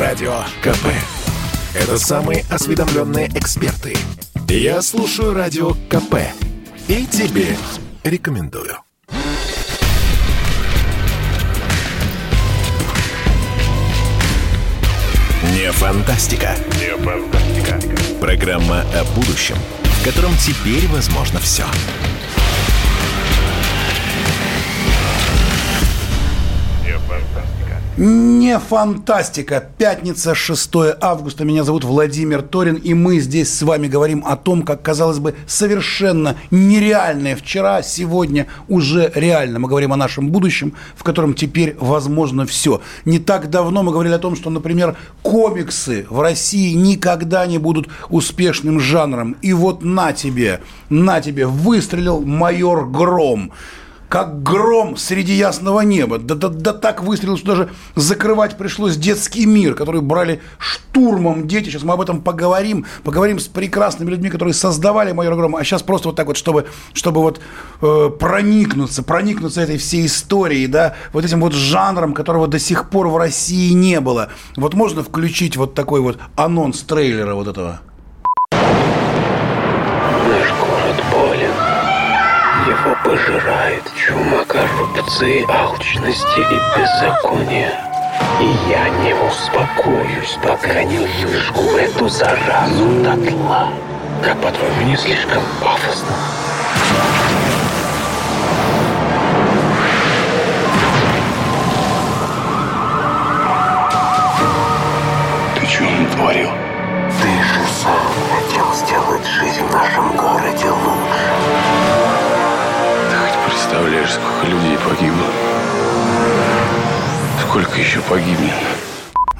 Радио КП. Это самые осведомленные эксперты. Я слушаю Радио КП и тебе рекомендую. Не фантастика. Не фантастика. Программа о будущем, в котором теперь возможно все. Не фантастика. Пятница, 6 августа. Меня зовут Владимир Торин, и мы здесь с вами говорим о том, как, казалось бы, совершенно нереальное вчера, сегодня уже реально. Мы говорим о нашем будущем, в котором теперь возможно все. Не так давно мы говорили о том, что, например, комиксы в России никогда не будут успешным жанром. И вот на тебе, выстрелил майор Гром. Как гром среди ясного неба. Да так выстрелил, что даже закрывать пришлось детский мир, который брали штурмом дети. Сейчас мы об этом поговорим. Поговорим с прекрасными людьми, которые создавали «Майора Грома». А сейчас просто вот так вот, чтобы вот проникнуться этой всей историей, да, вот этим вот жанром, которого до сих пор в России не было. Вот можно включить вот такой вот анонс трейлера вот этого? Наш город болен. Его пожирает чума коррупции, алчности и беззакония. И я не успокоюсь, пока не выжгу эту заразу дотла. Как, по-твоему, не слишком пафосно? Ты чего натворил? Ты же сам хотел сделать жизнь в нашем городе лучше. Представляешь, сколько людей погибло. Сколько еще погибнет?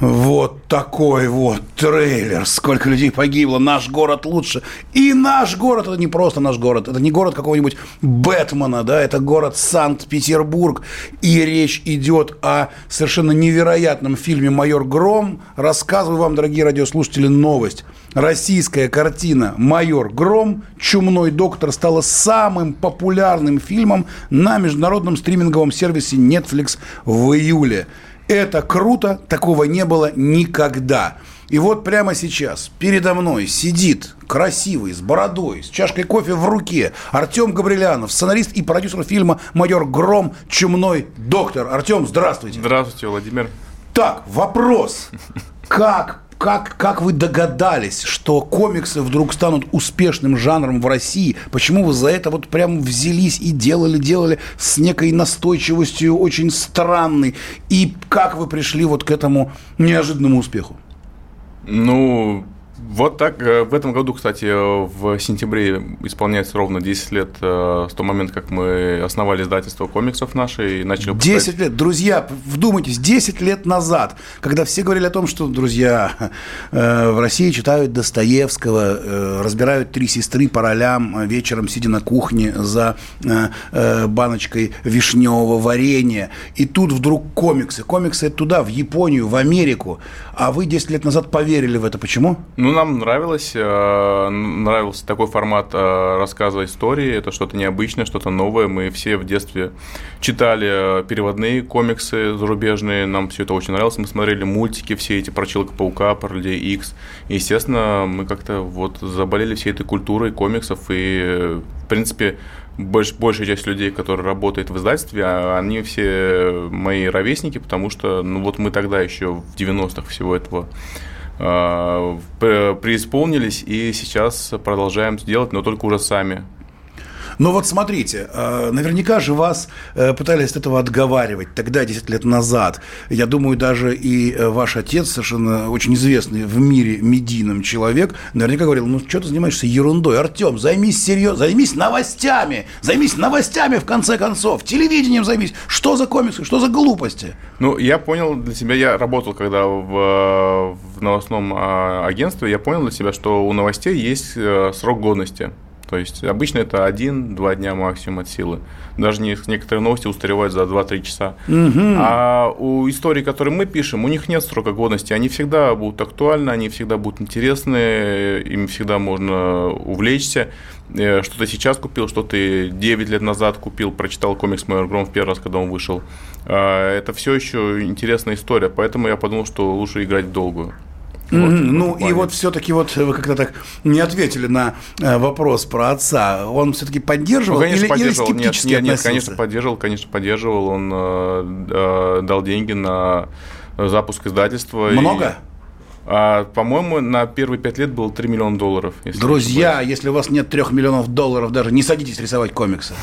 Вот такой вот трейлер. Сколько людей погибло. Наш город лучше. И наш город — это не просто наш город. Это не город какого-нибудь Бэтмена, да? Это город Санкт-Петербург. И речь идет о совершенно невероятном фильме «Майор Гром». Рассказываю вам, дорогие радиослушатели, новость. Российская картина «Майор Гром. Чумной доктор» стала самым популярным фильмом на международном стриминговом сервисе Netflix в июле. Это круто, такого не было никогда. И вот прямо сейчас передо мной сидит красивый, с бородой, с чашкой кофе в руке Артём Габрелянов, сценарист и продюсер фильма «Майор Гром. Чумной доктор». Артём, здравствуйте. Здравствуйте, Владимир. Так, вопрос. Как вы догадались, что комиксы вдруг станут успешным жанром в России? Почему вы за это вот прям взялись и делали с некой настойчивостью очень странной? И как вы пришли вот к этому неожиданному успеху? Ну, вот так. В этом году, кстати, в сентябре исполняется ровно 10 лет с того момента, как мы основали издательство комиксов наше и начали... 10 лет, друзья, вдумайтесь, 10 лет назад, когда все говорили о том, что, друзья, в России читают Достоевского, разбирают «Три сестры» по ролям, вечером сидя на кухне за баночкой вишневого варенья. И тут вдруг комиксы. Комиксы – это туда, в Японию, в Америку. А вы 10 лет назад поверили в это. Почему? Ну, нам нравился такой формат рассказа истории. Это что-то необычное, что-то новое. Мы все в детстве читали переводные комиксы зарубежные. Нам все это очень нравилось. Мы смотрели мультики все эти про Человека-паука, про Людей Икс. И, естественно, мы как-то вот заболели всей этой культурой комиксов. И, в принципе, большая часть людей, которые работают в издательстве, они все мои ровесники, потому что ну, вот мы тогда еще в 90-х всего этого преисполнились и сейчас продолжаем делать, но только уже сами. Но вот смотрите, наверняка же вас пытались от этого отговаривать тогда, 10 лет назад. Я думаю, даже и ваш отец, совершенно очень известный в мире медийным человек, наверняка говорил: ну, что ты занимаешься ерундой, Артём, займись серьезно, займись новостями, в конце концов, телевидением займись. Что за комиксы, что за глупости? Ну, я понял для себя, я работал когда в новостном агентстве, я понял для себя, что у новостей есть срок годности. То есть обычно это 1-2 дня максимум от силы. Даже некоторые новости устаревают за 2-3 часа. Угу. А у историй, которые мы пишем, у них нет срока годности. Они всегда будут актуальны, они всегда будут интересны, им всегда можно увлечься. Что ты сейчас купил, что ты 9 лет назад купил, прочитал комикс «Майор Гром» в первый раз, когда он вышел. Это все еще интересная история, поэтому я подумал, что лучше играть в долгую. Вот, ну и вот все-таки вот вы как-то так не ответили на вопрос про отца. Он все-таки поддерживал, ну, конечно, поддерживал. Или скептически нет, конечно, поддерживал. Он дал деньги на запуск издательства. Много? По-моему, на первые 5 лет было $3 миллиона. Если друзья, если у вас нет $3 миллионов, даже не садитесь рисовать комиксы.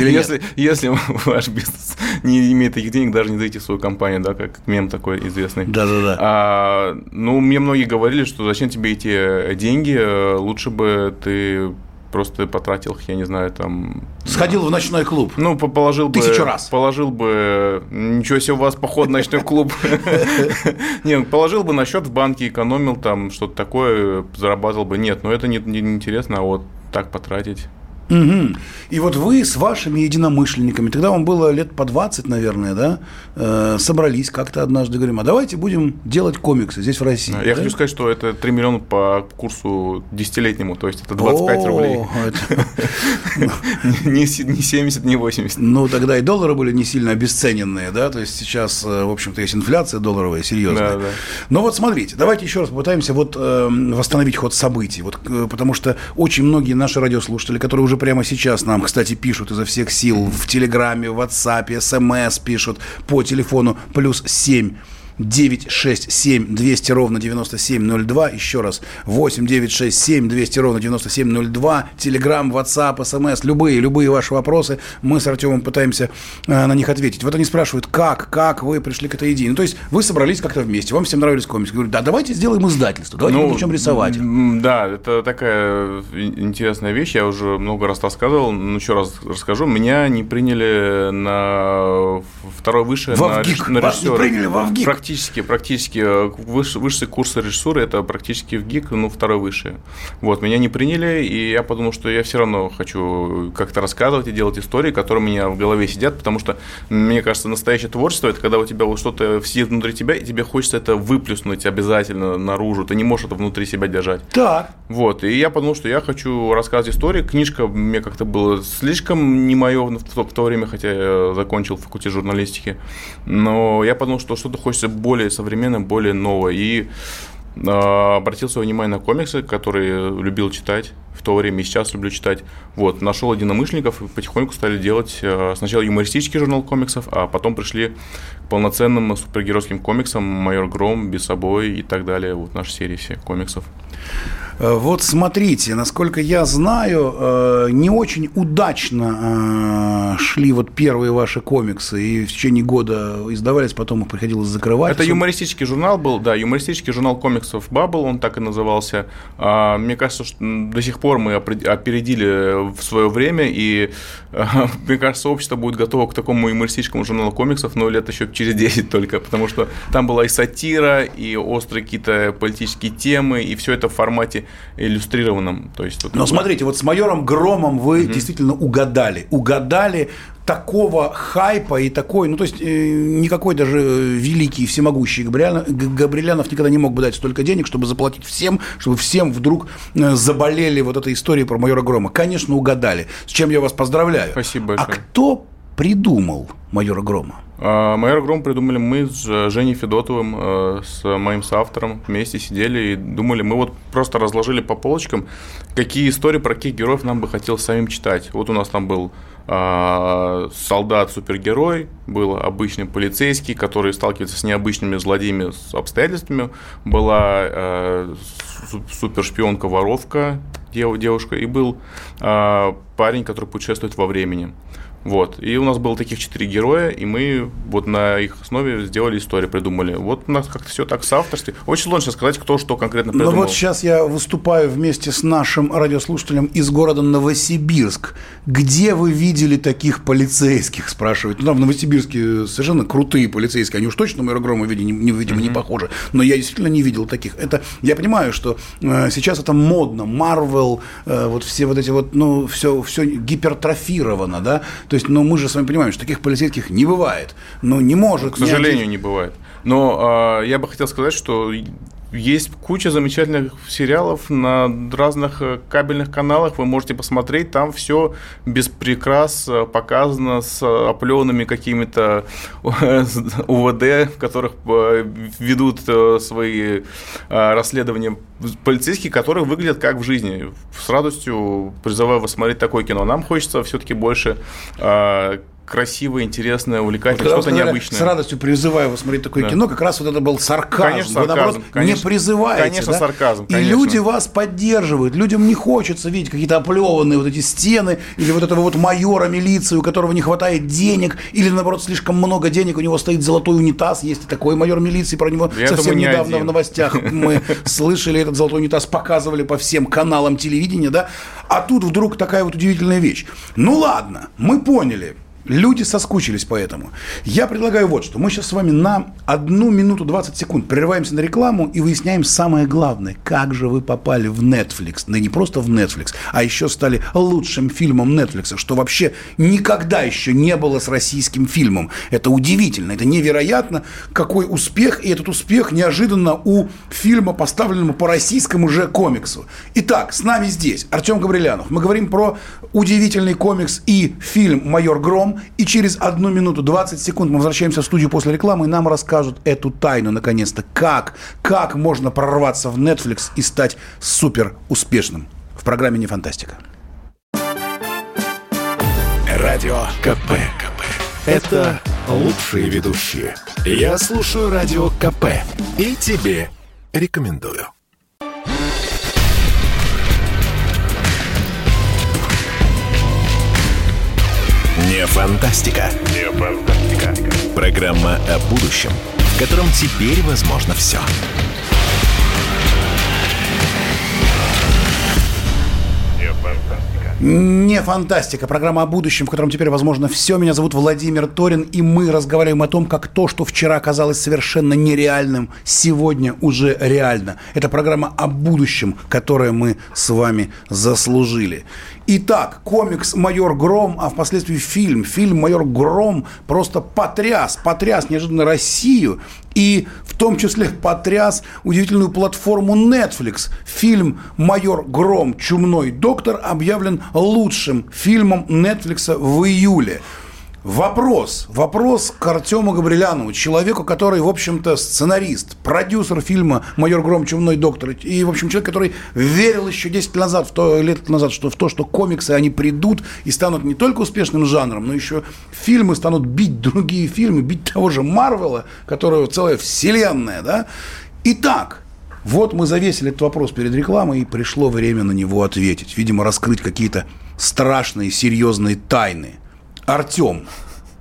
Если ваш бизнес не имеет таких денег, даже не дайте в свою компанию, да, как мем такой известный. Да-да-да. Ну, мне многие говорили, что зачем тебе эти деньги, лучше бы ты просто потратил их, я не знаю, там... Сходил в ночной клуб. Ну, положил бы... 1000 раз. Положил бы... Ничего себе у вас поход в ночной клуб. Не, положил бы на счет в банке, экономил там, что-то такое, зарабатывал бы. Нет, но это не интересно, а вот так потратить. Угу. И вот вы с вашими единомышленниками, тогда вам было лет по 20, наверное, да, собрались как-то однажды, говорим, а давайте будем делать комиксы здесь в России. Я хочу сказать, что это 3 миллиона по курсу 10-летнему, то есть это 25 рублей. Не 70, не 80. Ну, тогда и доллары были не сильно обесцененные, да, то есть сейчас, в общем-то, есть инфляция долларовая серьезная. Но вот смотрите, давайте еще раз попытаемся вот восстановить ход событий, вот, потому что очень многие наши радиослушатели, которые уже прямо сейчас нам, кстати, пишут изо всех сил в Телеграме, в WhatsApp, СМС пишут по телефону +7 967 200 ровно 9702. Еще раз 8 967 200 ровно 9702. Телеграм, WhatsApp, СМС, любые ваши вопросы. Мы с Артемом пытаемся на них ответить. Вот они спрашивают, как вы пришли к этой идее. Ну, то есть вы собрались как-то вместе, вам всем нравились комиксы. Говорю, да, давайте сделаем издательство, давайте будем рисовать. Да, это такая интересная вещь. Я уже много раз рассказывал, но еще раз расскажу. Меня не приняли на второй высшее, на режиссера. Вас не приняли во ВГИК. Практически. Высшие курсы режиссуры – это практически ВГИК, ну, второй высший. Вот, меня не приняли, и я подумал, что я все равно хочу как-то рассказывать и делать истории, которые у меня в голове сидят, потому что, мне кажется, настоящее творчество – это когда у тебя вот что-то сидит внутри тебя, и тебе хочется это выплюснуть обязательно наружу, ты не можешь это внутри себя держать. Да. Вот, и я подумал, что я хочу рассказывать истории. Книжка мне как-то было слишком не мое в то время, хотя я закончил факультет журналистики, но я подумал, что что-то хочется более современным, более новое. И обратил свое внимание на комиксы, которые любил читать в то время и сейчас люблю читать. Вот, нашел единомышленников и потихоньку стали делать сначала юмористический журнал комиксов, а потом пришли к полноценным супергеройским комиксам «Майор Гром», «Бесобой» и так далее. Вот наши серии все комиксов. Вот смотрите, насколько я знаю, не очень удачно шли вот первые ваши комиксы, и в течение года издавались, потом их приходилось закрывать. Это юмористический журнал был, да, юмористический журнал комиксов «Bubble», он так и назывался. Мне кажется, что до сих пор мы опередили в свое время, и, мне кажется, общество будет готово к такому юмористическому журналу комиксов, но лет еще через 10 только, потому что там была и сатира, и острые какие-то политические темы, и все это в формате иллюстрированном. То есть, вот. Но смотрите, вот с «Майором Громом» вы действительно угадали такого хайпа и такой, ну, то есть, никакой даже великий и всемогущий Габрелянов никогда не мог бы дать столько денег, чтобы заплатить всем, чтобы всем вдруг заболели вот этой историей про «Майора Грома». Конечно, угадали, с чем я вас поздравляю. Спасибо большое. А кто придумал «Майора Грома»? «Майора Гром» придумали мы с Женей Федотовым, с моим соавтором. Вместе сидели и думали, мы вот просто разложили по полочкам, какие истории про каких героев нам бы хотелось самим читать. Вот у нас там был солдат-супергерой, был обычный полицейский, который сталкивается с необычными злодеями, с обстоятельствами. Была супершпионка-воровка, девушка, и был парень, который путешествует во времени. Вот. И у нас было таких 4 героя, и мы вот на их основе сделали историю, придумали. Вот у нас как-то все так в соавторстве. Очень сложно сказать, кто что конкретно придумал. Ну вот сейчас я выступаю вместе с нашим радиослушателем из города Новосибирск. Где вы видели таких полицейских, спрашивают? Ну, там в Новосибирске совершенно крутые полицейские. Они уж точно Майора Грома, видимо, не похожи. Но я действительно не видел таких. Это, я понимаю, что сейчас это модно. Marvel, вот все вот эти вот, ну, все гипертрофировано, да? То есть, ну, мы же с вами понимаем, что таких полицейских не бывает. Ну, не может. К сожалению, не бывает. Но я бы хотел сказать, что есть куча замечательных сериалов на разных кабельных каналах. Вы можете посмотреть, там все без прикрас показано с оплёными какими-то УВД, в которых ведут свои расследования полицейские, которые выглядят как в жизни. С радостью призываю вас смотреть такое кино. Нам хочется все-таки больше красивое, интересное, увлекательное, вот, что-то необычное. С радостью призываю вас смотреть такое кино. Как раз вот это был сарказм. Конечно, сарказм. Вы, наоборот, конечно, не призываете. Конечно, да? Сарказм. Конечно. И люди вас поддерживают. Людям не хочется видеть какие-то оплеванные вот эти стены или вот этого вот майора милиции, у которого не хватает денег, или, наоборот, слишком много денег, у него стоит золотой унитаз. Есть и такой майор милиции, про него совсем недавно в новостях мы слышали. Этот золотой унитаз показывали по всем каналам телевидения, да? А тут вдруг такая вот удивительная вещь. Ну ладно, мы поняли. Люди соскучились по этому. Я предлагаю вот что. Мы сейчас с вами на 1 минуту 20 секунд прерываемся на рекламу и выясняем самое главное. Как же вы попали в Netflix? Да не просто в Netflix, а еще стали лучшим фильмом Netflix, что вообще никогда еще не было с российским фильмом. Это удивительно, это невероятно, какой успех. И этот успех неожиданно у фильма, поставленного по российскому же комиксу. Итак, с нами здесь Артём Габрелянов. Мы говорим про удивительный комикс и фильм «Майор Гром». И через 1 минуту 20 секунд мы возвращаемся в студию после рекламы, и нам расскажут эту тайну, наконец-то. Как можно прорваться в Netflix и стать супер успешным? В программе «Не фантастика». Радио КП. Это лучшие ведущие. Я слушаю Радио КП и тебе рекомендую. Не фантастика. Не фантастика. Программа о будущем, в котором теперь возможно все. Не фантастика. Не фантастика. Программа о будущем, в котором теперь возможно все. Меня зовут Владимир Торин, и мы разговариваем о том, как то, что вчера казалось совершенно нереальным, сегодня уже реально. Это программа о будущем, которое мы с вами заслужили. Итак, комикс «Майор Гром», а впоследствии фильм. Фильм «Майор Гром» просто потряс неожиданно Россию, и в том числе потряс удивительную платформу Netflix. Фильм «Майор Гром. Чумной доктор» объявлен лучшим фильмом Netflix в июле. Вопрос к Артему Габрелянову, человеку, который, в общем-то, сценарист, продюсер фильма «Майор Гром. Чумной доктор», и, в общем, человек, который верил еще 10 лет назад, что в то, что комиксы, они придут и станут не только успешным жанром, но еще фильмы станут бить другие фильмы, бить того же Марвела, которого целая вселенная, да? Итак, вот мы завесили этот вопрос перед рекламой, и пришло время на него ответить. Видимо, раскрыть какие-то страшные, серьезные тайны. Артём,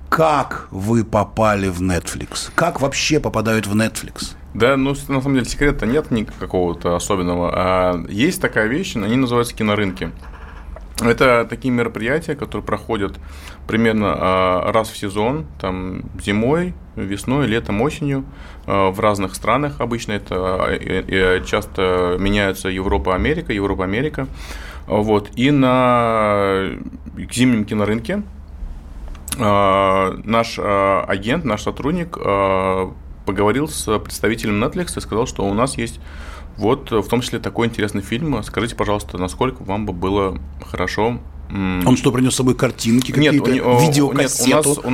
как вы попали в Netflix? Как вообще попадают в Netflix? Да, ну, на самом деле, секрета нет никакого-то особенного. А есть такая вещь, они называются кинорынки. Это такие мероприятия, которые проходят примерно раз в сезон, там, зимой, весной, летом, осенью в разных странах. Обычно это часто меняются Европа-Америка, Европа-Америка. Вот. И на зимнем кинорынке наш агент, наш сотрудник поговорил с представителем Netflix и сказал, что у нас есть вот в том числе такой интересный фильм. Скажите, пожалуйста, насколько вам бы было хорошо... Он что, принес с собой картинки какие-то, видеокассету? Нет, у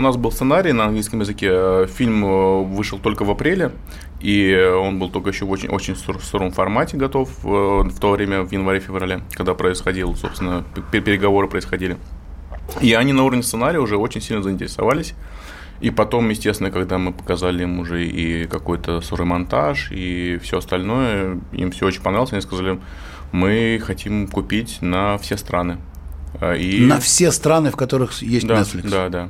нас был сценарий на английском языке. Фильм вышел только в апреле, и он был только еще в очень, очень сыром формате готов в то время, в январе-феврале, когда происходил, собственно, переговоры происходили. И они на уровне сценария уже очень сильно заинтересовались. И потом, естественно, когда мы показали им уже и какой-то сырой монтаж, и все остальное, им все очень понравилось. Они сказали, мы хотим купить на все страны. И... На все страны, в которых есть Netflix. Да, да.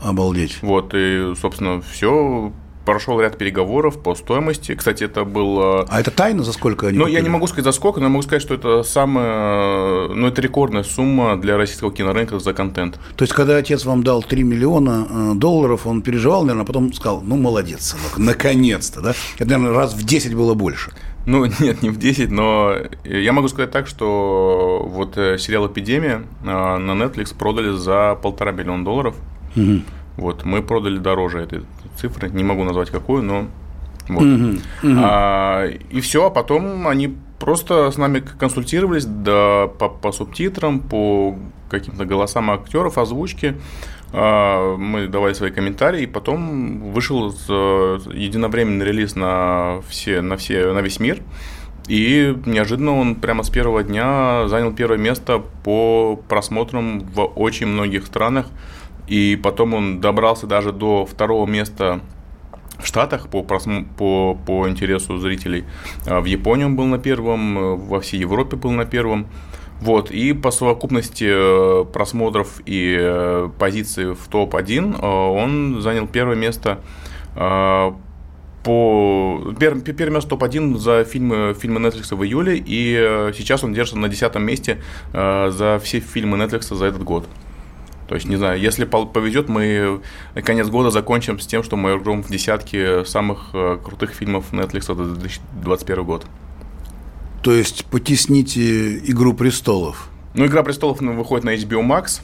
Обалдеть. Вот, и, собственно, все. Прошел ряд переговоров по стоимости. Кстати, это было... А это тайна, за сколько они купили? Я не могу сказать, за сколько, но я могу сказать, что это самая... Ну, это рекордная сумма для российского кинорынка за контент. То есть, когда отец вам дал $3 миллиона, он переживал, наверное, а потом сказал, ну, молодец, сынок, наконец-то, да? Это, наверное, раз в 10 было больше. Ну, нет, не в 10, но я могу сказать так, что вот сериал «Эпидемия» на Netflix продали за $1,5 миллиона. Угу. Вот, мы продали дороже этой цифры, не могу назвать какую, но вот. Uh-huh. Uh-huh. И все, а потом они просто с нами консультировались, да, по субтитрам, по каким-то голосам актеров, озвучке. Мы давали свои комментарии, и потом вышел единовременный релиз на весь мир. И неожиданно он прямо с первого дня занял первое место по просмотрам в очень многих странах. И потом он добрался даже до второго места в Штатах по интересу зрителей. В Японии он был на первом, во всей Европе был на первом. Вот. И по совокупности просмотров и позиций в топ-1 он занял первое место топ-1 за фильмы Netflix в июле. И сейчас он держится на 10-м месте за все фильмы Netflix за этот год. То есть, не знаю, если повезет, мы на конец года закончим с тем, что «Майор Гром» в десятке самых крутых фильмов Netflix за 2021 год. То есть, потесните «Игру престолов». Ну, «Игра престолов» выходит на HBO Max.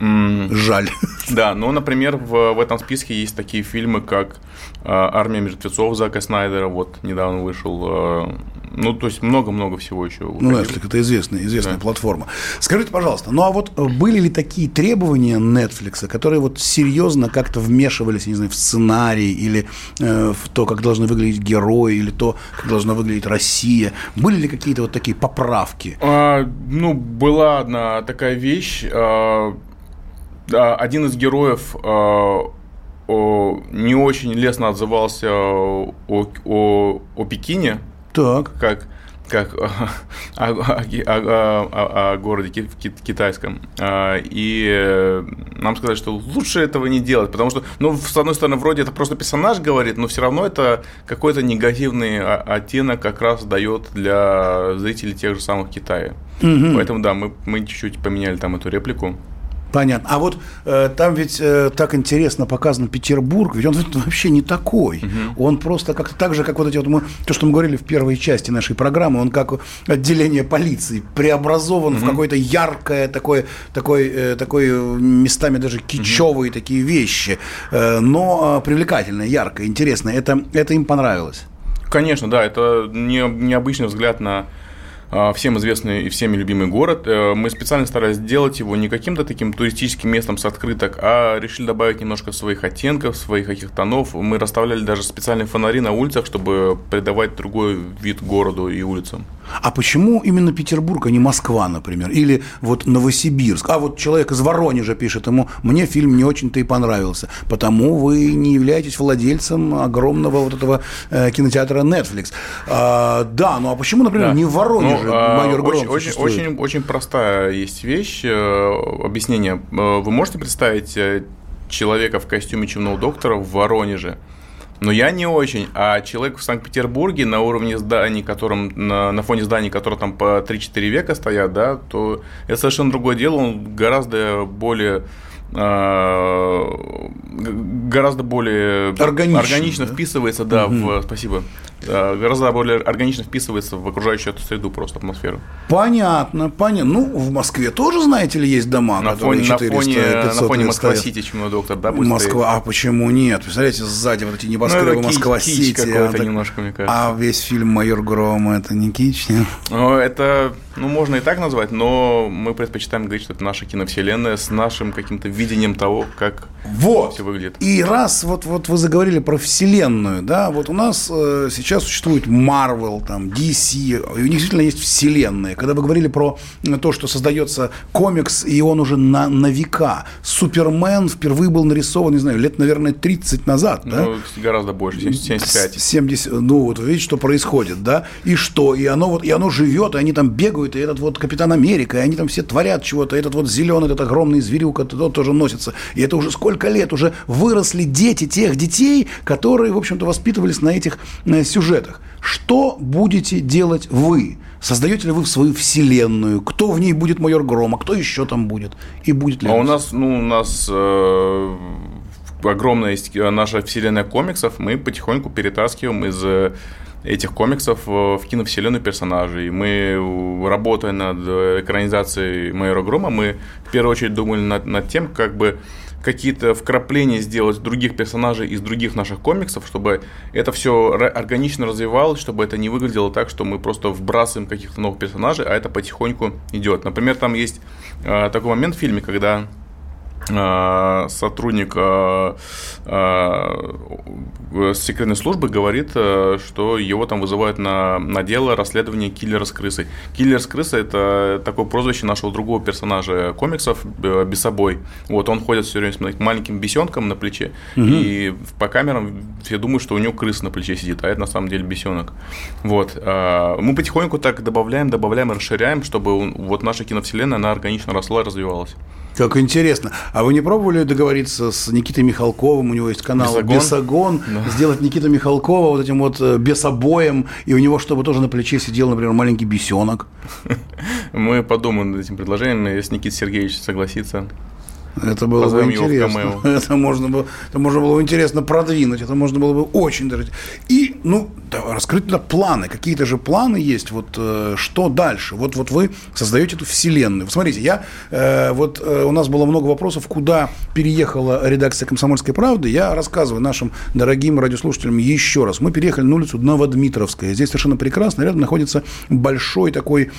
Жаль. Да, но, например, в этом списке есть такие фильмы, как «Армия мертвецов» Зака Снайдера, вот, недавно вышел. Ну, то есть, много-много всего еще. Ну, Netflix – это известная платформа. Скажите, пожалуйста, ну, а вот были ли такие требования Netflix, которые вот серьезно как-то вмешивались, не знаю, в сценарий или в то, как должны выглядеть герои, или то, как должна выглядеть Россия? Были ли какие-то вот такие поправки? Была одна такая вещь. Один из героев не очень лестно отзывался о Пекине. Так. Как о городе китайском. И нам сказали, что лучше этого не делать, потому что, ну, с одной стороны, вроде это просто персонаж говорит, но все равно это какой-то негативный оттенок как раз дает для зрителей тех же самых Китая. Угу. Поэтому, да, мы чуть-чуть поменяли там эту реплику. Понятно. А вот там ведь так интересно показан Петербург, ведь он вообще не такой. Угу. Он просто как-то так же, как вот эти вот мы, то, что мы говорили в первой части нашей программы, он как отделение полиции преобразован в какое-то яркое, такое местами даже кичевые такие вещи, но привлекательное, яркое, интересное. Это им понравилось. Конечно, да, это необычный взгляд на всем известный и всеми любимый город. Мы специально старались сделать его не каким-то таким туристическим местом с открыток, а решили добавить немножко своих оттенков, своих каких-то тонов. Мы расставляли даже специальные фонари на улицах, чтобы придавать другой вид городу и улицам. А почему именно Петербург, а не Москва, например? Или вот Новосибирск? А вот человек из Воронежа пишет ему: «Мне фильм не очень-то и понравился». Потому вы не являетесь владельцем огромного вот этого кинотеатра Netflix. Да, ну а почему, например, не в Воронеже? Очень простая есть вещь, объяснение. Вы можете представить человека в костюме Чумного доктора в Воронеже? Но я не очень, а человек в Санкт-Петербурге на уровне зданий, на фоне зданий, которые там по 3-4 века стоят, да, то это совершенно другое дело, он гораздо более органично вписывается, да, спасибо. Гораздо более органично вписывается в окружающую эту среду, просто атмосферу. Понятно. Ну, в Москве тоже, знаете ли, есть дома, на фоне 400-500 Москва-Сити, Чумной доктор, да, будет Москва, стоит. А почему нет? Представляете, сзади вот эти небоскребы, ну, Москва-Сити. Немножко, мне кажется. А весь фильм «Майор Гром» – это не кич, нет? Это, можно и так назвать, но мы предпочитаем говорить, что это наша киновселенная с нашим каким-то видением того, как все выглядит. И раз вот вы заговорили про вселенную, да, вот у нас сейчас сейчас существует Marvel, там, DC, и у них действительно есть вселенная. Когда вы говорили про то, что создается комикс, и он уже на века. Супермен впервые был нарисован, не знаю, лет, наверное, 30 назад, да? Ну, гораздо больше, 75. 70, ну, вот видите, что происходит, да? И что? И оно живет, и они там бегают, и этот вот Капитан Америка, и они там все творят чего-то, этот вот зеленый, этот огромный зверюк, тот тоже носится. И это уже сколько лет, уже выросли дети тех детей, которые, в общем-то, воспитывались на этих сюжетах. Что будете делать вы? Создаете ли вы свою вселенную? Кто в ней будет майор Гром, а кто еще там будет? И будет ли у нас? У нас огромная есть наша вселенная комиксов. Мы потихоньку перетаскиваем из этих комиксов в киновселенную персонажей. Мы, работая над экранизацией майора Грома, мы в первую очередь думали над тем, как бы какие-то вкрапления сделать других персонажей из других наших комиксов, чтобы это все органично развивалось, чтобы это не выглядело так, что мы просто вбрасываем каких-то новых персонажей, а это потихоньку идет. Например, там есть такой момент в фильме, когда сотрудник секретной службы говорит, что его там вызывают на дело расследования киллера с крысой. Киллер с крысой — это такое прозвище нашего другого персонажа комиксов, Бесобой. Вот, он ходит все время с маленьким бесенком на плече, и по камерам все думают, что у него крыса на плече сидит, а это на самом деле бесенок. Вот. Мы потихоньку так добавляем и расширяем, чтобы вот наша киновселенная, она органично росла и развивалась. Как интересно. А вы не пробовали договориться с Никитой Михалковым? У него есть канал «Бесогон». Да. Сделать Никита Михалкова вот этим вот бесобоем, и у него, чтобы тоже на плече сидел, например, маленький бесенок. Мы подумаем над этим предложением, если Никита Сергеевич согласится. Это было бы интересно. Это можно было бы интересно продвинуть. Это можно было бы очень даже. И, раскрыть туда планы. Какие-то же планы есть. Вот что дальше? Вот вы создаете эту вселенную. Смотрите, у нас было много вопросов, куда переехала редакция «Комсомольской правды». Я рассказываю нашим дорогим радиослушателям еще раз. Мы переехали на улицу Новодмитровская. Здесь совершенно прекрасно. Рядом находится большое такое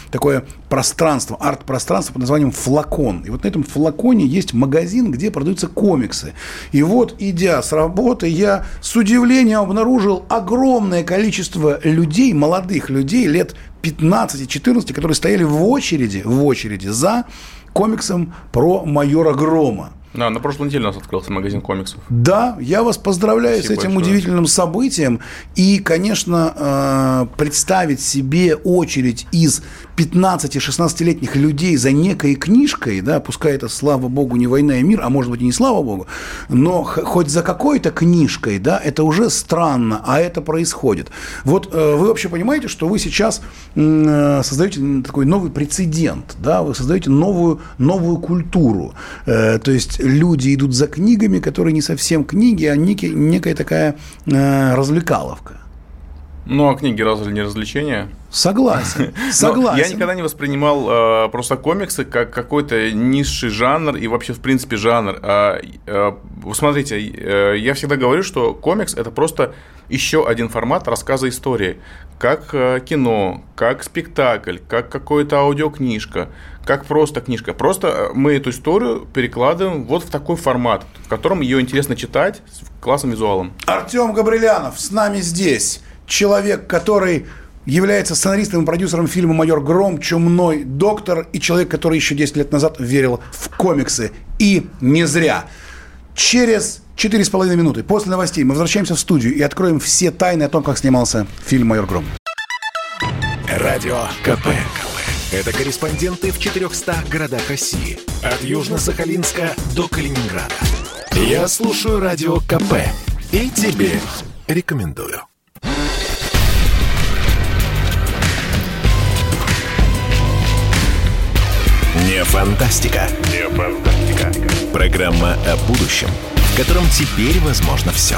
пространство, арт-пространство под названием «Флакон». И вот на этом «Флаконе» есть магазин, где продаются комиксы. И вот, идя с работы, я с удивлением обнаружил огромное количество людей, молодых людей, лет 15-14, которые стояли в очереди за комиксом про майора Грома. Да, на прошлой неделе у нас открылся магазин комиксов. Да, я вас поздравляю. Спасибо с этим большое. Удивительным событием. И, конечно, представить себе очередь из 15-16-летних людей за некой книжкой, да, пускай это, слава богу, не «Война и мир», а может быть и не слава богу, но хоть за какой-то книжкой, да, это уже странно, а это происходит. Вот вы вообще понимаете, что вы сейчас создаете такой новый прецедент, да, вы создаете новую культуру, то есть люди идут за книгами, которые не совсем книги, а некая такая развлекаловка. Ну, а книги разве не развлечения? Согласен. Я никогда не воспринимал просто комиксы как какой-то низший жанр и вообще, в принципе, жанр. Смотрите, я всегда говорю, что комикс – это просто еще один формат рассказа истории. Как кино, как спектакль, как какая-то аудиокнижка, как просто книжка. Просто мы эту историю перекладываем вот в такой формат, в котором ее интересно читать с классным визуалом. Артём Габрелянов с нами здесь. Человек, который является сценаристом и продюсером фильма «Майор Гром. Чумной доктор», и человек, который еще 10 лет назад верил в комиксы. И не зря. Через 4,5 минуты после новостей мы возвращаемся в студию и откроем все тайны о том, как снимался фильм «Майор Гром». Радио КП. Это корреспонденты в 400 городах России. От Южно-Сахалинска до Калининграда. Я слушаю Радио КП и тебе рекомендую. Не фантастика. Не фантастика. Программа о будущем, в котором теперь возможно все.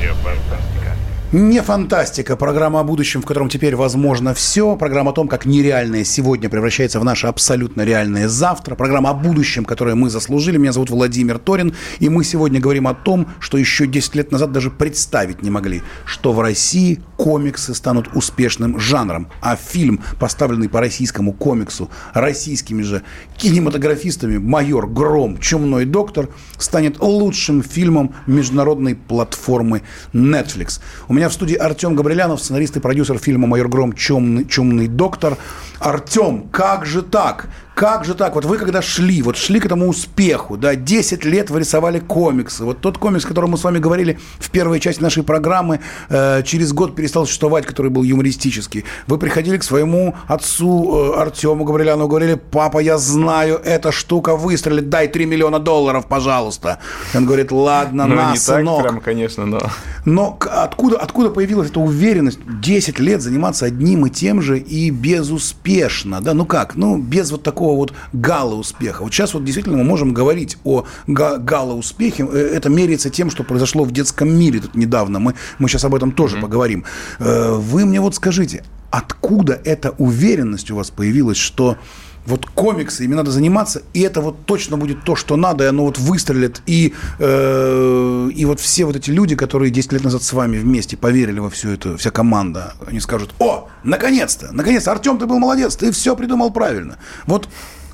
Не фантастика. Не фантастика. Программа о будущем, в котором теперь возможно все. Программа о том, как нереальное сегодня превращается в наше абсолютно реальное завтра. Программа о будущем, которое мы заслужили. Меня зовут Владимир Торин. И мы сегодня говорим о том, что еще 10 лет назад даже представить не могли, что в России комиксы станут успешным жанром. А фильм, поставленный по российскому комиксу российскими же кинематографистами «Майор Гром. Чумной доктор», станет лучшим фильмом международной платформы Netflix. У меня в студии Артём Габрелянов, сценарист и продюсер фильма «Майор Гром. Чумный доктор». Артём, как же так? Как же так? Вот вы когда шли к этому успеху, да, 10 лет вы рисовали комиксы. Вот тот комикс, о котором мы с вами говорили в первой части нашей программы, через год перестал существовать, который был юмористический. Вы приходили к своему отцу Артему Габриляну, говорили: «Папа, я знаю, эта штука выстрелит, дай $3 миллиона, пожалуйста». Он говорит: «Ладно, ну, на, сынок». Ну, не так прям, конечно, но... Но откуда появилась эта уверенность 10 лет заниматься одним и тем же и безуспешно? Да, ну как? Ну, без вот такого вот гала успеха. Вот сейчас вот действительно мы можем говорить о гала успехе. Это меряется тем, что произошло в детском мире тут недавно. Мы сейчас об этом тоже поговорим. Вы мне вот скажите, откуда эта уверенность у вас появилась, что вот комиксы, ими надо заниматься, и это вот точно будет то, что надо, и оно вот выстрелит, и вот все вот эти люди, которые 10 лет назад с вами вместе поверили во всю эту, вся команда, они скажут: «О, наконец-то, Артём, ты был молодец, ты все придумал правильно». Вот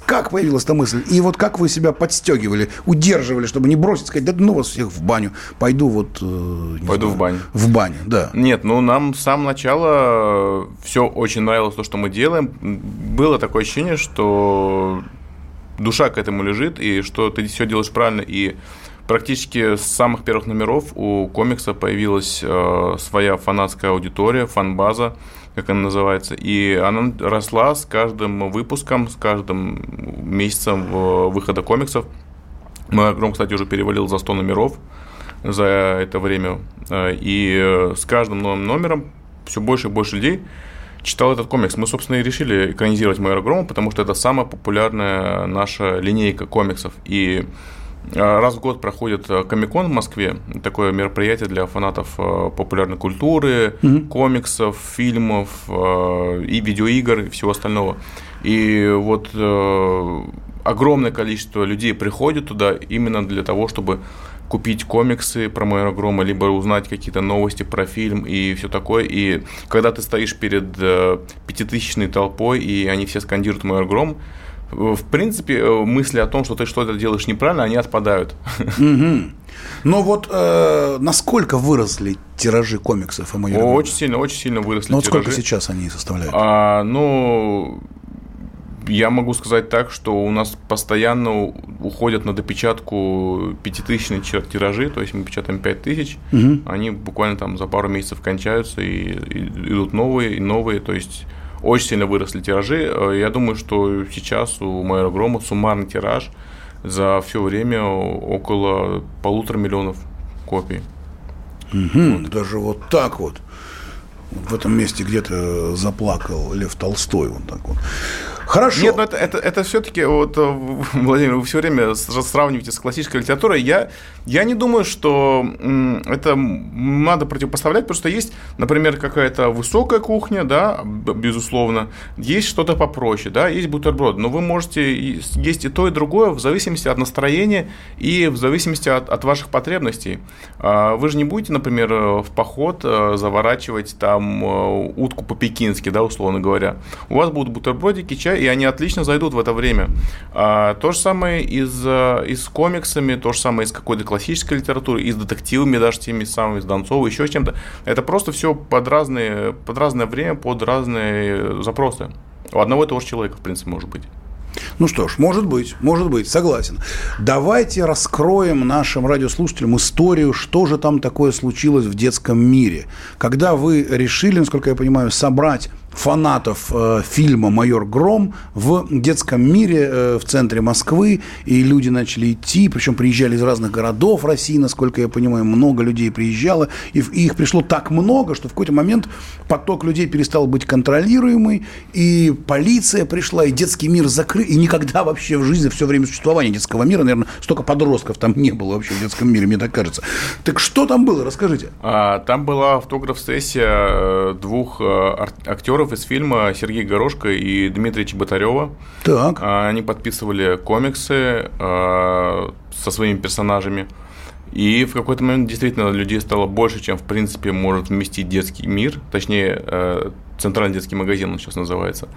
как появилась эта мысль, и вот как вы себя подстегивали, удерживали, чтобы не бросить, сказать: «Да ну вас всех в баню, пойду в баню, да». Нет, ну нам с самого начала все очень нравилось, то, что мы делаем. Было такое ощущение, что душа к этому лежит, и что ты все делаешь правильно. И практически с самых первых номеров у комикса появилась своя фанатская аудитория, фан-база, как она называется, и она росла с каждым выпуском, с каждым месяцем выхода комиксов. «Майор Гром», кстати, уже перевалил за 100 номеров за это время, и с каждым новым номером все больше и больше людей читал этот комикс. Мы, собственно, и решили экранизировать «Майора Грома», потому что это самая популярная наша линейка комиксов, и раз в год проходит Комик-кон в Москве, такое мероприятие для фанатов популярной культуры, комиксов, фильмов и видеоигр, и всего остального. И вот огромное количество людей приходит туда именно для того, чтобы купить комиксы про «Майора Грома», либо узнать какие-то новости про фильм и все такое. И когда ты стоишь перед 5000-ной толпой, и они все скандируют «Майор Гром», в принципе, мысли о том, что ты что-то делаешь неправильно, они отпадают. Но вот насколько выросли тиражи комиксов? Очень сильно выросли тиражи. Вот сколько сейчас они составляют? Я могу сказать так, что у нас постоянно уходят на допечатку 5000-ные тиражи, то есть мы печатаем 5000, они буквально там за пару месяцев кончаются, и идут новые и новые, то есть... Очень сильно выросли тиражи. Я думаю, что сейчас у «Майора Грома» суммарный тираж за все время около 1,5 миллиона копий. Вот. Даже вот так вот. В этом месте где-то заплакал Лев Толстой. Вот так вот. Хорошо. Нет, но это все-таки, вот, Владимир, вы все время сравниваете с классической литературой. Я не думаю, что это надо противопоставлять, потому что есть, например, какая-то высокая кухня, да, безусловно, есть что-то попроще, да, есть бутерброд, но вы можете есть и то, и другое в зависимости от настроения и в зависимости от ваших потребностей. Вы же не будете, например, в поход заворачивать там утку по-пекински, да, условно говоря. У вас будут бутербродики, чай, и они отлично зайдут в это время. То же самое и с комиксами, то же самое и с какой-то классической литературой, и с детективами, даже теми самыми, с Донцовой, еще с чем-то. Это просто все под разное время, под разные запросы. У одного и того же человека, в принципе, может быть. Ну что ж, может быть, согласен. Давайте раскроем нашим радиослушателям историю, что же там такое случилось в детском мире. Когда вы решили, насколько я понимаю, собрать фанатов фильма «Майор Гром» в Детском мире в центре Москвы, и люди начали идти, причем приезжали из разных городов России, насколько я понимаю, много людей приезжало, и их пришло так много, что в какой-то момент поток людей перестал быть контролируемый, и полиция пришла, и Детский мир закрыт, и никогда вообще в жизни, все время существования Детского мира, наверное, столько подростков там не было вообще в Детском мире, мне так кажется. Так что там было? Расскажите. Там была автограф-сессия двух актеров из фильма, Сергей Горошка и Дмитрия Чеботарева. Так. Они подписывали комиксы со своими персонажами. И в какой-то момент действительно людей стало больше, чем в принципе может вместить Детский мир. Точнее, Центральный детский магазин он сейчас называется.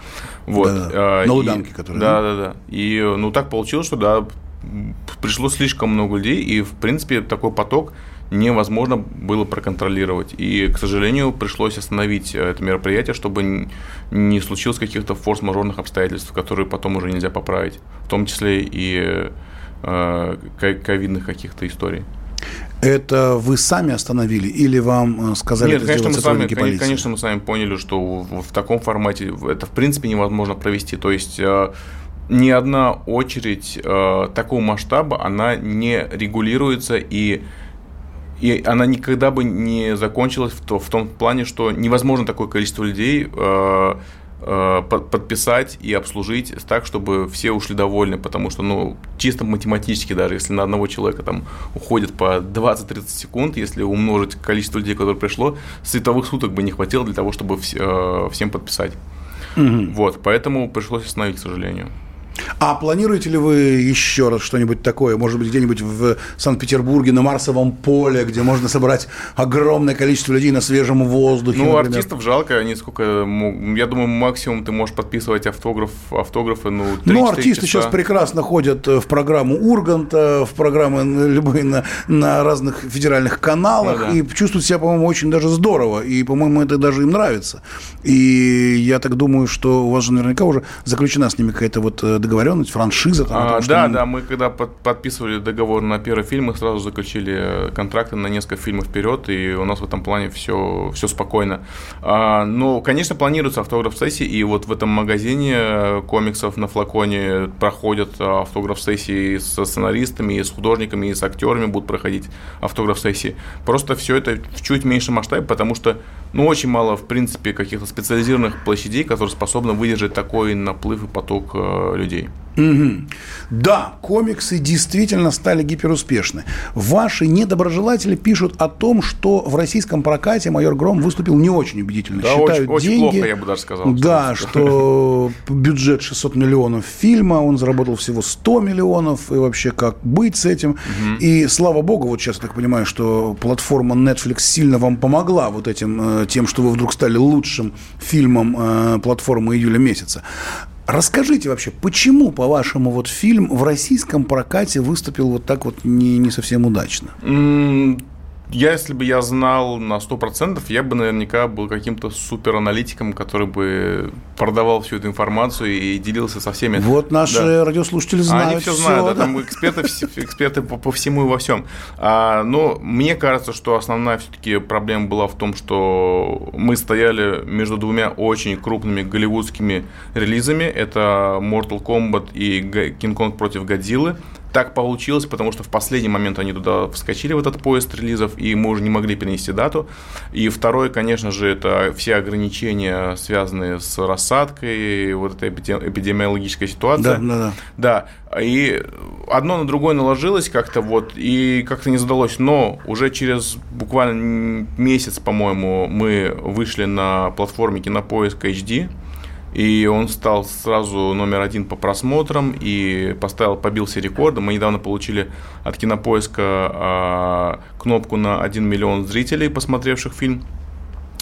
Вот. Да. На Луданке, который. Да. И ну так получилось, что да, пришло слишком много людей, и в принципе такой поток невозможно было проконтролировать. И, к сожалению, пришлось остановить это мероприятие, чтобы не случилось каких-то форс-мажорных обстоятельств, которые потом уже нельзя поправить, в том числе и ковидных каких-то историй. Это вы сами остановили или вам сказали? Нет, это конечно, сделать сотрудники полиции? Конечно, мы сами поняли, что в таком формате это, в принципе, невозможно провести. То есть ни одна очередь такого масштаба, она не регулируется, и она никогда бы не закончилась в том плане, что невозможно такое количество людей подписать и обслужить так, чтобы все ушли довольны, потому что, ну, чисто математически даже, если на одного человека там уходит по 20-30 секунд, если умножить количество людей, которые пришло, световых суток бы не хватило для того, чтобы всем подписать. Mm-hmm. Вот, поэтому пришлось остановить, к сожалению. А планируете ли вы еще раз что-нибудь такое? Может быть, где-нибудь в Санкт-Петербурге на Марсовом поле, где можно собрать огромное количество людей на свежем воздухе? Ну, например. Артистов жалко, они сколько... Я думаю, максимум ты можешь подписывать автографы, ну, 3-4 часа. Ну, артисты сейчас прекрасно ходят в программу Урганта, в программы любые на разных федеральных каналах, ну, да. И чувствуют себя, по-моему, очень даже здорово, и, по-моему, это даже им нравится. И я так думаю, что у вас же наверняка уже заключена с ними какая-то вот... договоренность, франшиза? Там, потому, да, что... да, мы когда подписывали договор на первый фильм, мы сразу заключили контракты на несколько фильмов вперед, и у нас в этом плане все спокойно. Но, конечно, планируются автограф-сессии, и вот в этом магазине комиксов на Флаконе проходят автограф-сессии со сценаристами, и с художниками, и с актерами будут проходить автограф-сессии. Просто все это в чуть меньшем масштабе, потому что, ну, очень мало, в принципе, каких-то специализированных площадей, которые способны выдержать такой наплыв и поток людей. Угу. Да, комиксы действительно стали гиперуспешны. Ваши недоброжелатели пишут о том, что в российском прокате «Майор Гром» выступил не очень убедительно. Да, считают очень деньги, плохо, я бы даже сказал. Да, что бюджет 600 миллионов фильма, он заработал всего 100 миллионов, и вообще как быть с этим. Угу. И слава богу, вот сейчас я так понимаю, что платформа Netflix сильно вам помогла вот этим, тем, что вы вдруг стали лучшим фильмом платформы июля месяца. Расскажите вообще, почему, по-вашему, вот фильм в российском прокате выступил вот так вот не совсем удачно? Если бы я знал на 100%, я бы наверняка был каким-то супераналитиком, который бы продавал всю эту информацию и делился со всеми. Вот наши радиослушатели знают. Они все знают, да? Там эксперты по всему и во всем. Но мне кажется, что основная все-таки проблема была в том, что мы стояли между двумя очень крупными голливудскими релизами. Это Mortal Kombat и Кинг-Конг против Годзиллы. Так получилось, потому что в последний момент они туда вскочили, в этот поезд релизов, и мы уже не могли перенести дату. И второе, конечно же, это все ограничения, связанные с рассадкой, вот эта эпидемиологическая ситуация. Да. И одно на другое наложилось как-то вот, и как-то не задалось. Но уже через буквально месяц, по-моему, мы вышли на платформе Кинопоиск HD. И он стал сразу номер один по просмотрам и побил все рекорды. Мы недавно получили от Кинопоиска кнопку на 1 миллион зрителей, посмотревших фильм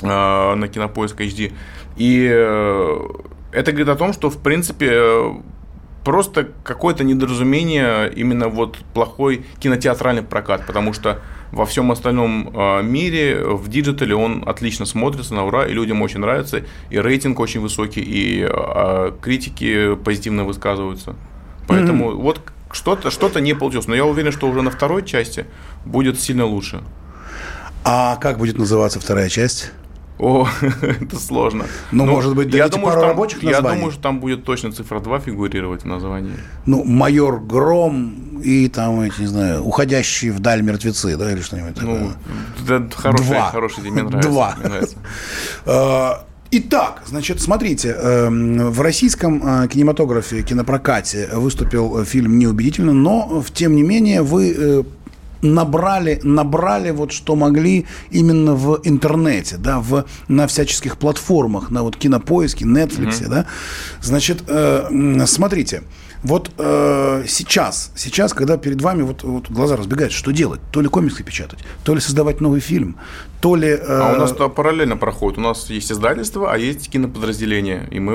на Кинопоиск HD. И это говорит о том, что, в принципе, просто какое-то недоразумение именно вот плохой кинотеатральный прокат, потому что во всем остальном мире, в диджитале он отлично смотрится на ура, и людям очень нравится, и рейтинг очень высокий, и критики позитивно высказываются. Поэтому вот что-то не получилось. Но я уверен, что уже на второй части будет сильно лучше. А как будет называться вторая часть? О, это сложно. Ну, может быть, дайте пару рабочих названий. Я думаю, что там будет точно цифра 2 фигурировать в названии. Ну, «Майор Гром» и там, я не знаю, «Уходящие вдаль мертвецы», да, или что-нибудь такое. Ну, это хороший день, мне нравится. «Два». Итак, значит, смотрите, в российском кинематографе, кинопрокате выступил фильм неубедительно, но, тем не менее, вы набрали вот что могли именно в интернете, да, на всяческих платформах, на вот Кинопоиске, Netflix, да. Значит, смотрите. Вот сейчас, когда перед вами вот глаза разбегаются, что делать? То ли комиксы печатать, то ли создавать новый фильм, то ли... А у нас-то параллельно проходит. У нас есть издательство, а есть киноподразделение. И мы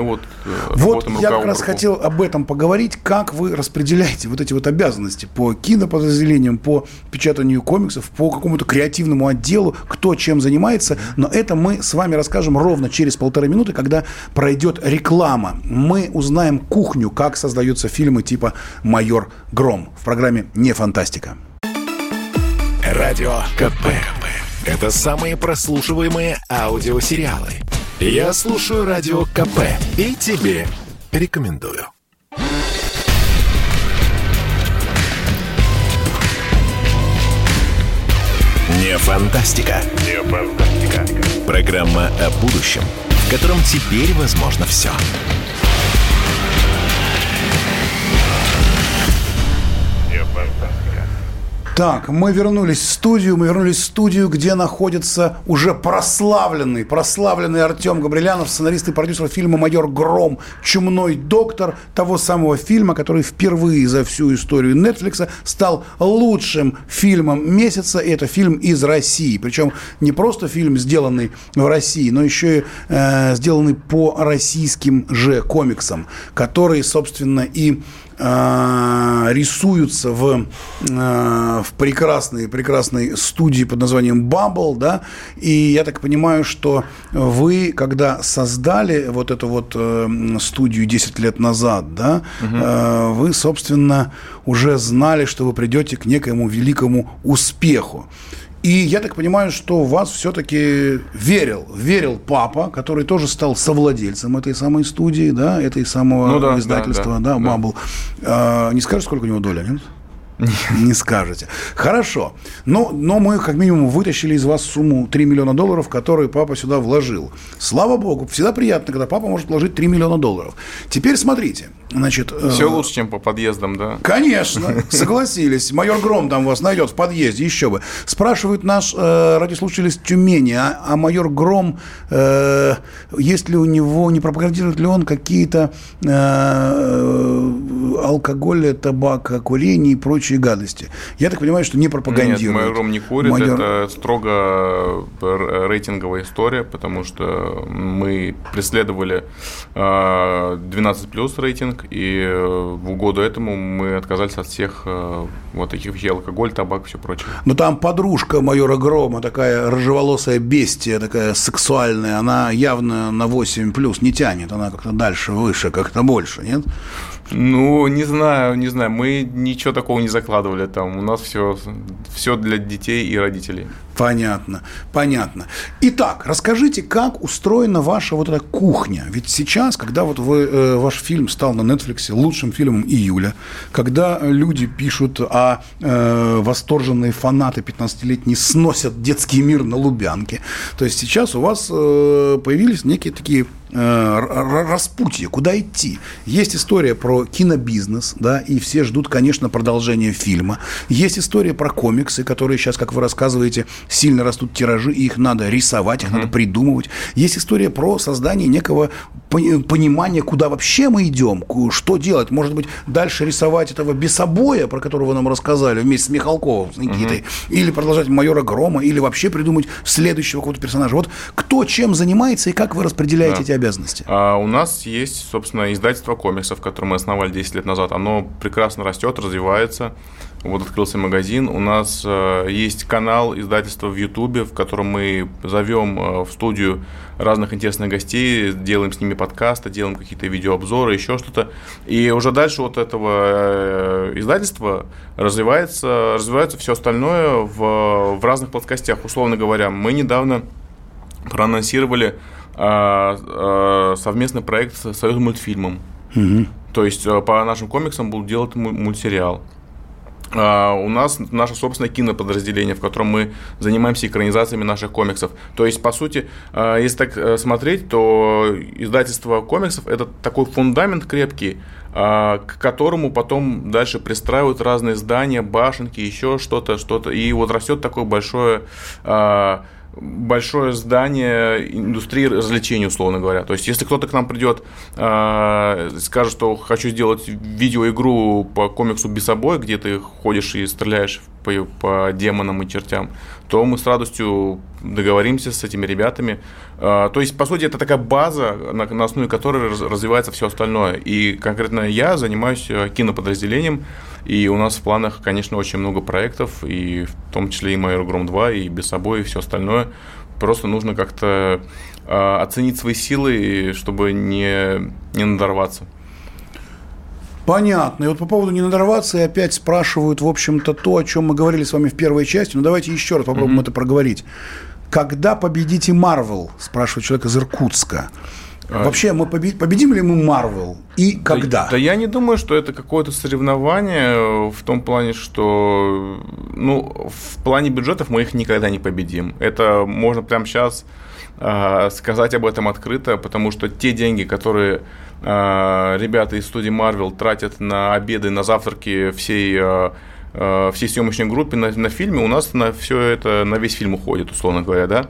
работаем я как раз хотел об этом поговорить. Как вы распределяете вот эти вот обязанности по киноподразделениям, по печатанию комиксов, по какому-то креативному отделу, кто чем занимается. Но это мы с вами расскажем ровно через 1,5 минуты, когда пройдет реклама. Мы узнаем кухню, как создается фильмы типа «Майор Гром» в программе «Не фантастика». Радио КП. Это самые прослушиваемые аудиосериалы. Я слушаю Радио КП и тебе рекомендую. Не фантастика. Не фантастика. Программа о будущем, в котором теперь возможно все. Так, мы вернулись в студию, где находится уже прославленный Артём Габрелянов, сценарист и продюсер фильма «Майор Гром. Чумной доктор», того самого фильма, который впервые за всю историю Netflix стал лучшим фильмом месяца, и это фильм из России. Причем не просто фильм, сделанный в России, но еще и сделанный по российским же комиксам, которые, собственно, и рисуются в прекрасной студии под названием Bubble, да, и я так понимаю, что вы, когда создали вот эту вот студию 10 лет назад, да, вы, собственно, уже знали, что вы придете к некоему великому успеху. И я так понимаю, что в вас все-таки верил папа, который тоже стал совладельцем этой самой студии, да, этой самого издательства, да, Bubble. Да. Не скажешь, сколько у него доля, нет? Не скажете. Хорошо. Но мы, как минимум, вытащили из вас сумму $3 миллиона, которую папа сюда вложил. Слава богу, всегда приятно, когда папа может вложить $3 миллиона. Теперь смотрите. Значит, все лучше, чем по подъездам, да? Конечно. Согласились. «Майор Гром» там вас найдет в подъезде, еще бы. Спрашивают наш радиослушатель из Тюмени, а «Майор Гром», есть ли у него, не пропагандирует ли он какие-то алкоголь, табак, курение и прочее гадости. Я так понимаю, что не пропагандирует. Нет, «Майор Гром» не курит. Это строго рейтинговая история, потому что мы преследовали 12+ рейтинг, и в угоду этому мы отказались от всех вот таких вещей: алкоголь, табак и все прочее. Но там подружка «Майора Грома», такая рыжеволосая бестия, такая сексуальная, она явно на 8+ не тянет, она как-то дальше, выше, как-то больше, нет? Ну, не знаю, мы ничего такого не закладывали там, у нас все для детей и родителей. Понятно. Итак, расскажите, как устроена ваша вот эта кухня, ведь сейчас, когда вот ваш фильм стал на Netflix лучшим фильмом июля, когда люди пишут, восторженные фанаты 15-летние сносят «Детский мир» на Лубянке, то есть сейчас у вас появились некие такие распутье, куда идти. Есть история про кинобизнес, да, и все ждут, конечно, продолжения фильма. Есть история про комиксы, которые сейчас, как вы рассказываете, сильно растут тиражи, и их надо рисовать, их надо придумывать. Есть история про создание некого понимания, куда вообще мы идем, что делать. Может быть, дальше рисовать этого Бесобоя, про которого нам рассказали вместе с Михалковым, с Никитой, или продолжать «Майора Грома», или вообще придумать следующего какого-то персонажа. Вот кто чем занимается и как вы распределяете эти обязанности? У нас есть, собственно, издательство комиксов, которое мы основали 10 лет назад. Оно прекрасно растет, развивается. Вот открылся магазин. У нас есть канал издательства в Ютубе, в котором мы зовем в студию разных интересных гостей, делаем с ними подкасты, делаем какие-то видеообзоры, еще что-то. И уже дальше от этого издательства развивается все остальное в разных плоскостях. Условно говоря, мы недавно проанонсировали совместный проект с Союзмультфильмом. Угу. То есть по нашим комиксам будут делать мультсериал. У нас наше собственное киноподразделение, в котором мы занимаемся экранизациями наших комиксов. То есть, по сути, если так смотреть, то издательство комиксов – это такой фундамент крепкий, к которому потом дальше пристраивают разные здания, башенки, еще что-то. И вот растет такое большое здание индустрии развлечений, условно говоря. То есть, если кто-то к нам придет, скажет, что хочу сделать видеоигру по комиксу «Бесобой», где ты ходишь и стреляешь по демонам и чертям, то мы с радостью договоримся с этими ребятами. То есть, по сути, это такая база, на основе которой развивается все остальное. И конкретно я занимаюсь киноподразделением, и у нас в планах, конечно, очень много проектов, и в том числе и «Майор Гром 2», и «Бесобой», и все остальное. Просто нужно как-то оценить свои силы, чтобы не надорваться. Понятно. И вот по поводу не надорваться, и опять спрашивают, в общем-то, то, о чем мы говорили с вами в первой части. Но давайте еще раз попробуем это проговорить. Когда победите Marvel, спрашивает человек из Иркутска. Вообще, мы победим ли мы Marvel и когда? Да я не думаю, что это какое-то соревнование в том плане, что... Ну, в плане бюджетов мы их никогда не победим. Это можно прямо сейчас сказать об этом открыто, потому что те деньги, которые... ребята из студии Marvel тратят на обеды, на завтраки всей съемочной группы на фильме, у нас на все это, на весь фильм уходит, условно говоря, да?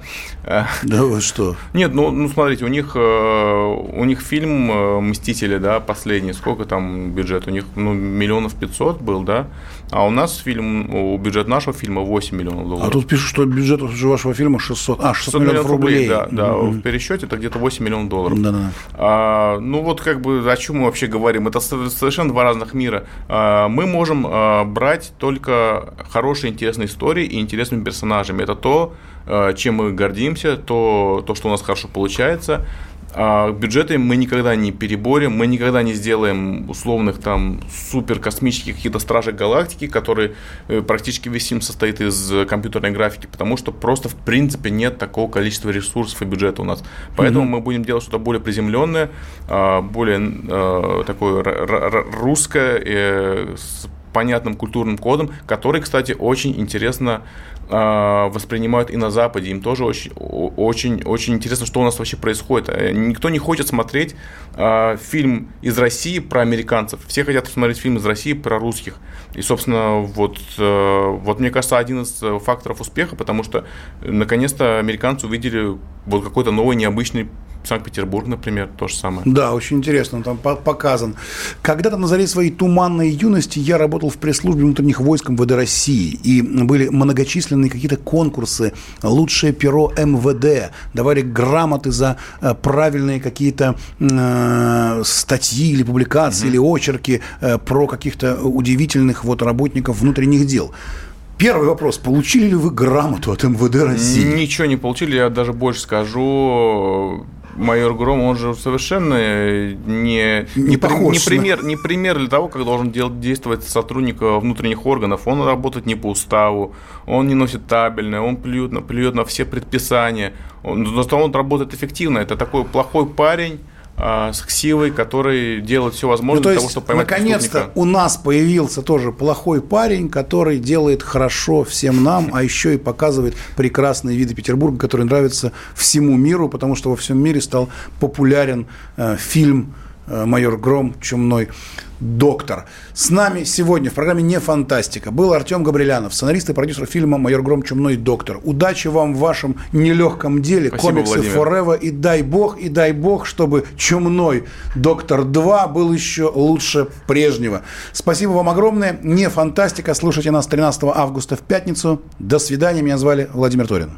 Да вы что? Нет, ну смотрите, у них фильм «Мстители», да, последний, сколько там бюджет? У них, $500 миллионов был, да? А у нас бюджет нашего фильма $8 миллионов. А тут пишут, что бюджет вашего фильма 600 миллионов рублей. Да, да, в пересчете это где-то $8 миллионов. Да-да. Ну вот как бы о чем мы вообще говорим? Это совершенно два разных мира. Мы можем брать только хорошие, интересные истории и интересными персонажами. Это то, чем мы гордимся, то, что у нас хорошо получается. Бюджеты мы никогда не переборем, мы никогда не сделаем условных там супер космических каких-то стражей галактики, которые практически весь фильм состоит из компьютерной графики, потому что просто в принципе нет такого количества ресурсов и бюджета у нас. Поэтому мы будем делать что-то более приземленное, более такое русское, с понятным культурным кодом, который, кстати, очень интересно воспринимают и на Западе. Им тоже очень интересно, что у нас вообще происходит. Никто не хочет смотреть фильм из России про американцев. Все хотят посмотреть фильм из России про русских. И, собственно, вот мне кажется, один из факторов успеха, потому что, наконец-то, американцы увидели вот какой-то новый, необычный Санкт-Петербург, например, то же самое. Да, очень интересно, он там показан. Когда-то на заре своей туманной юности я работал в пресс-службе внутренних войск МВД России, и были многочисленные какие-то конкурсы, лучшее перо МВД, давали грамоты за правильные какие-то статьи или публикации, или очерки про каких-то удивительных работников внутренних дел. Первый вопрос. Получили ли вы грамоту от МВД России? Ничего не получили, я даже больше скажу. Майор Гром, он же совершенно не пример для того, как должен действовать сотрудник внутренних органов. Он работает не по уставу, он не носит табельное, он плюет на все предписания. Он работает эффективно. Это такой плохой парень с ксивой, который делает все возможное для того, чтобы поймать преступника. Наконец-то у нас появился тоже плохой парень, который делает хорошо всем нам, а еще и показывает прекрасные виды Петербурга, которые нравятся всему миру, потому что во всем мире стал популярен фильм «Майор Гром. Чумной доктор». С нами сегодня в программе «Не фантастика» был Артём Габрелянов, сценарист и продюсер фильма «Майор Гром. Чумной доктор». Удачи вам в вашем нелегком деле. Спасибо, комиксы forever. И дай бог, чтобы «Чумной доктор 2» был еще лучше прежнего. Спасибо вам огромное. «Не фантастика». Слушайте нас 13 августа в пятницу. До свидания. Меня звали Владимир Торин.